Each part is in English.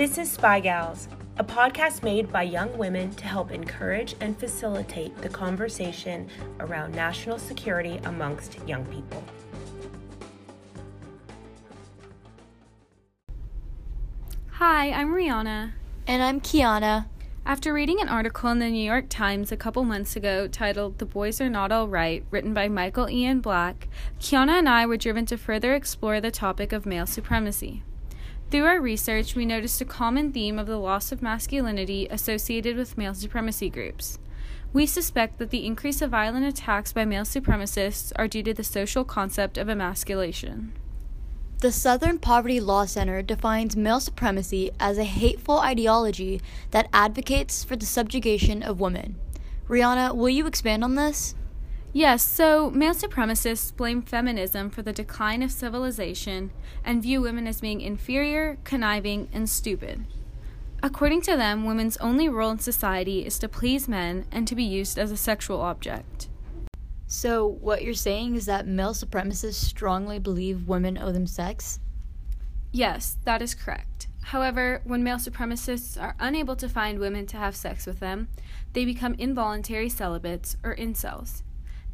This is Spy Gals, a podcast made by young women to help encourage and facilitate the conversation around national security amongst young people. Hi, I'm Rihanna. And I'm Kiana. After reading an article in the New York Times a couple months ago titled "The Boys Are Not All Right," written by Michael Ian Black, Kiana and I were driven to further explore the topic of male supremacy. Through our research, we noticed a common theme of the loss of masculinity associated with male supremacy groups. We suspect that the increase of violent attacks by male supremacists are due to the social concept of emasculation. The Southern Poverty Law Center defines male supremacy as a hateful ideology that advocates for the subjugation of women. Rihanna, will you expand on this? Yes, so male supremacists blame feminism for the decline of civilization and view women as being inferior, conniving, and stupid. According to them, women's only role in society is to please men and to be used as a sexual object. So, what you're saying is that male supremacists strongly believe women owe them sex? Yes, that is correct. However, when male supremacists are unable to find women to have sex with them, they become involuntary celibates or incels.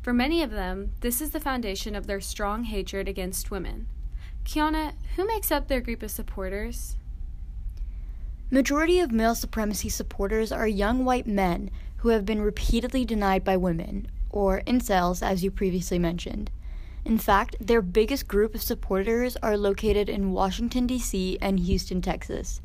For many of them, this is the foundation of their strong hatred against women. Kiana, who makes up their group of supporters? Majority of male supremacy supporters are young white men who have been repeatedly denied by women, or incels, as you previously mentioned. In fact, their biggest group of supporters are located in Washington, D.C. and Houston, Texas.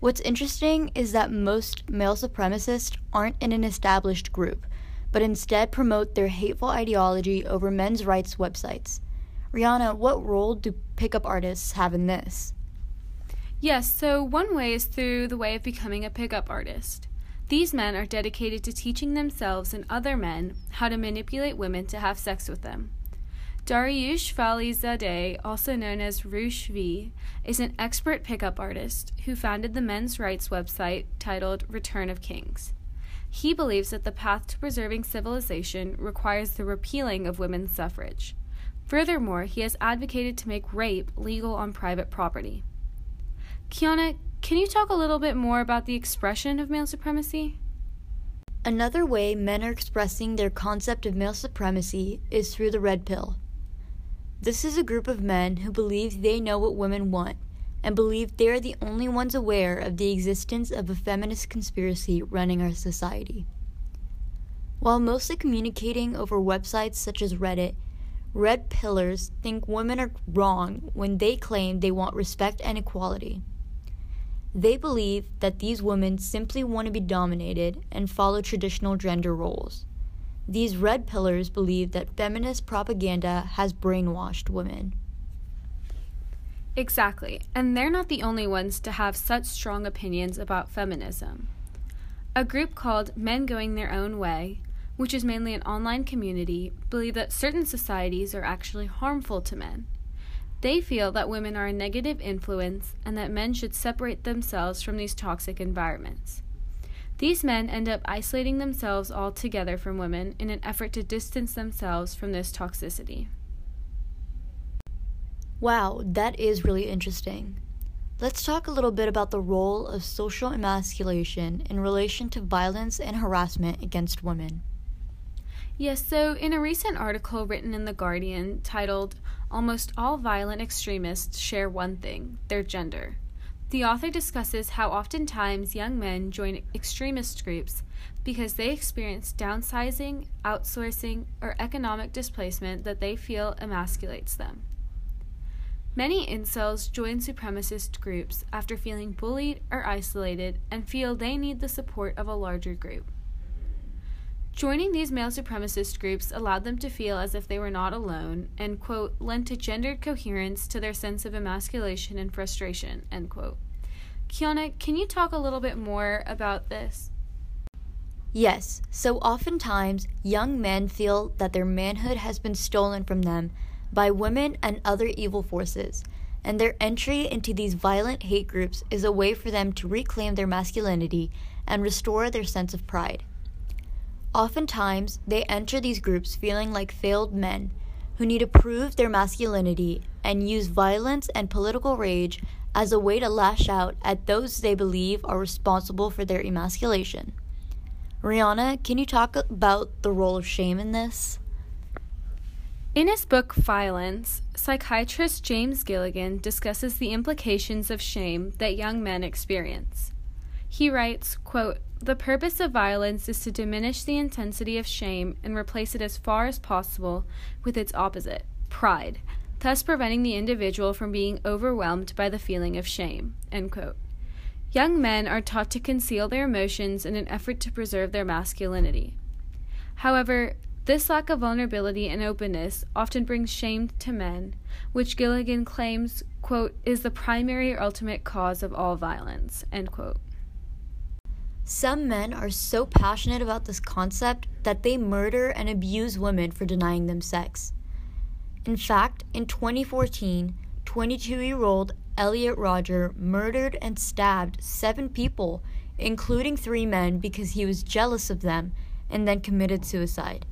What's interesting is that most male supremacists aren't in an established group, but instead promote their hateful ideology over men's rights websites. Rihanna, what role do pickup artists have in this? Yes, so one way is through the way of becoming a pickup artist. These men are dedicated to teaching themselves and other men how to manipulate women to have sex with them. Dariush Valizadeh, also known as Roosh V, is an expert pickup artist who founded the men's rights website titled Return of Kings. He believes that the path to preserving civilization requires the repealing of women's suffrage. Furthermore, he has advocated to make rape legal on private property. Kiana, can you talk a little bit more about the expression of male supremacy? Another way men are expressing their concept of male supremacy is through the red pill. This is a group of men who believe they know what women want and believe they are the only ones aware of the existence of a feminist conspiracy running our society. While mostly communicating over websites such as Reddit, red pillers think women are wrong when they claim they want respect and equality. They believe that these women simply want to be dominated and follow traditional gender roles. These red pillars believe that feminist propaganda has brainwashed women. Exactly, and they're not the only ones to have such strong opinions about feminism. A group called Men Going Their Own Way, which is mainly an online community, believe that certain societies are actually harmful to men. They feel that women are a negative influence and that men should separate themselves from these toxic environments. These men end up isolating themselves altogether from women in an effort to distance themselves from this toxicity. Wow, that is really interesting. Let's talk a little bit about the role of social emasculation in relation to violence and harassment against women. Yes, so in a recent article written in The Guardian titled, "Almost All Violent Extremists Share One Thing, Their Gender," the author discusses how oftentimes young men join extremist groups because they experience downsizing, outsourcing, or economic displacement that they feel emasculates them. Many incels join supremacist groups after feeling bullied or isolated and feel they need the support of a larger group. Joining these male supremacist groups allowed them to feel as if they were not alone and, quote, lent a gendered coherence to their sense of emasculation and frustration, end quote. Kiana, can you talk a little bit more about this? Yes, so oftentimes young men feel that their manhood has been stolen from them by women and other evil forces, and their entry into these violent hate groups is a way for them to reclaim their masculinity and restore their sense of pride. Oftentimes, they enter these groups feeling like failed men who need to prove their masculinity and use violence and political rage as a way to lash out at those they believe are responsible for their emasculation. Rihanna, can you talk about the role of shame in this? In his book, Violence, psychiatrist James Gilligan discusses the implications of shame that young men experience. He writes, quote, "The purpose of violence is to diminish the intensity of shame and replace it as far as possible with its opposite, pride, thus preventing the individual from being overwhelmed by the feeling of shame," end quote. Young men are taught to conceal their emotions in an effort to preserve their masculinity. However, this lack of vulnerability and openness often brings shame to men, which Gilligan claims, quote, "is the primary or ultimate cause of all violence," end quote. Some men are so passionate about this concept that they murder and abuse women for denying them sex. In fact, in 2014, 22-year-old Elliot Rodger murdered and stabbed 7 people, including 3 men, because he was jealous of them, and then committed suicide.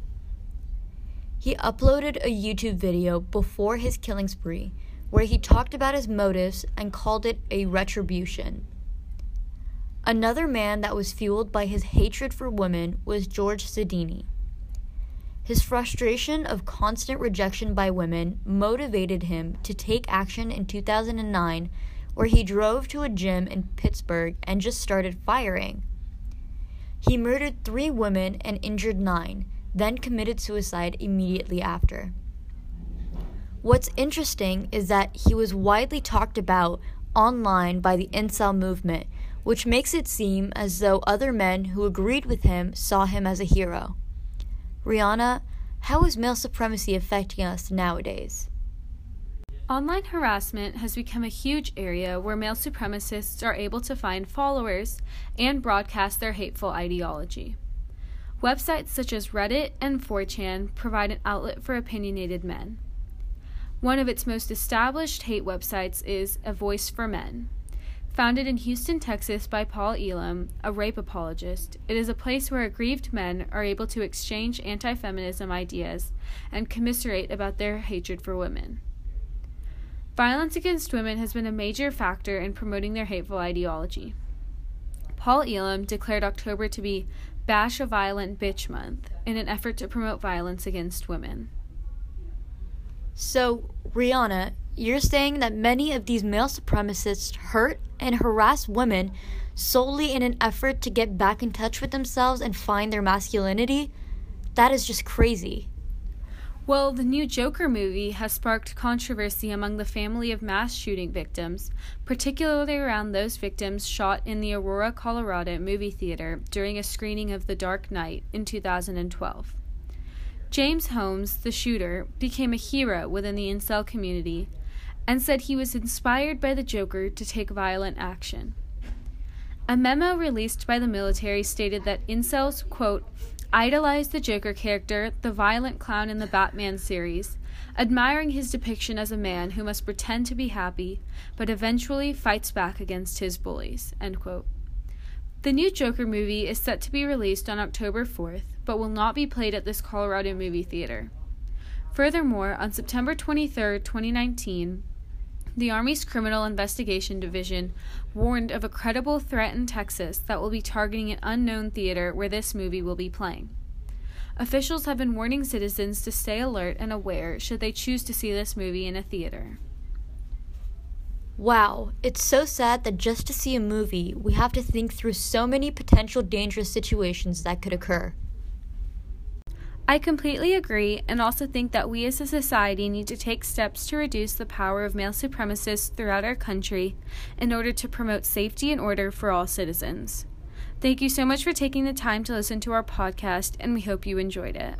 He uploaded a YouTube video before his killing spree where he talked about his motives and called it a retribution. Another man that was fueled by his hatred for women was George Sedini. His frustration of constant rejection by women motivated him to take action in 2009, where he drove to a gym in Pittsburgh and just started firing. He murdered 3 women and injured 9, then committed suicide immediately after. What's interesting is that he was widely talked about online by the incel movement, which makes it seem as though other men who agreed with him saw him as a hero. Rihanna, how is male supremacy affecting us nowadays? Online harassment has become a huge area where male supremacists are able to find followers and broadcast their hateful ideology. Websites such as Reddit and 4chan provide an outlet for opinionated men. One of its most established hate websites is A Voice for Men. Founded in Houston, Texas by Paul Elam, a rape apologist, it is a place where aggrieved men are able to exchange anti-feminism ideas and commiserate about their hatred for women. Violence against women has been a major factor in promoting their hateful ideology. Paul Elam declared October to be Bash a Violent Bitch Month in an effort to promote violence against women. So, Rihanna, you're saying that many of these male supremacists hurt and harass women solely in an effort to get back in touch with themselves and find their masculinity? That is just crazy. Well, the new Joker movie has sparked controversy among the family of mass shooting victims, particularly around those victims shot in the Aurora, Colorado movie theater during a screening of The Dark Knight in 2012. James Holmes, the shooter, became a hero within the incel community and said he was inspired by the Joker to take violent action. A memo released by the military stated that incels, quote, idolized the Joker character, the violent clown in the Batman series, admiring his depiction as a man who must pretend to be happy, but eventually fights back against his bullies, end quote. The new Joker movie is set to be released on October 4th, but will not be played at this Colorado movie theater. Furthermore, on September 23, 2019, the Army's Criminal Investigation Division warned of a credible threat in Texas that will be targeting an unknown theater where this movie will be playing. Officials have been warning citizens to stay alert and aware should they choose to see this movie in a theater. Wow, it's so sad that just to see a movie, we have to think through so many potential dangerous situations that could occur. I completely agree, and also think that we as a society need to take steps to reduce the power of male supremacists throughout our country in order to promote safety and order for all citizens. Thank you so much for taking the time to listen to our podcast, and we hope you enjoyed it.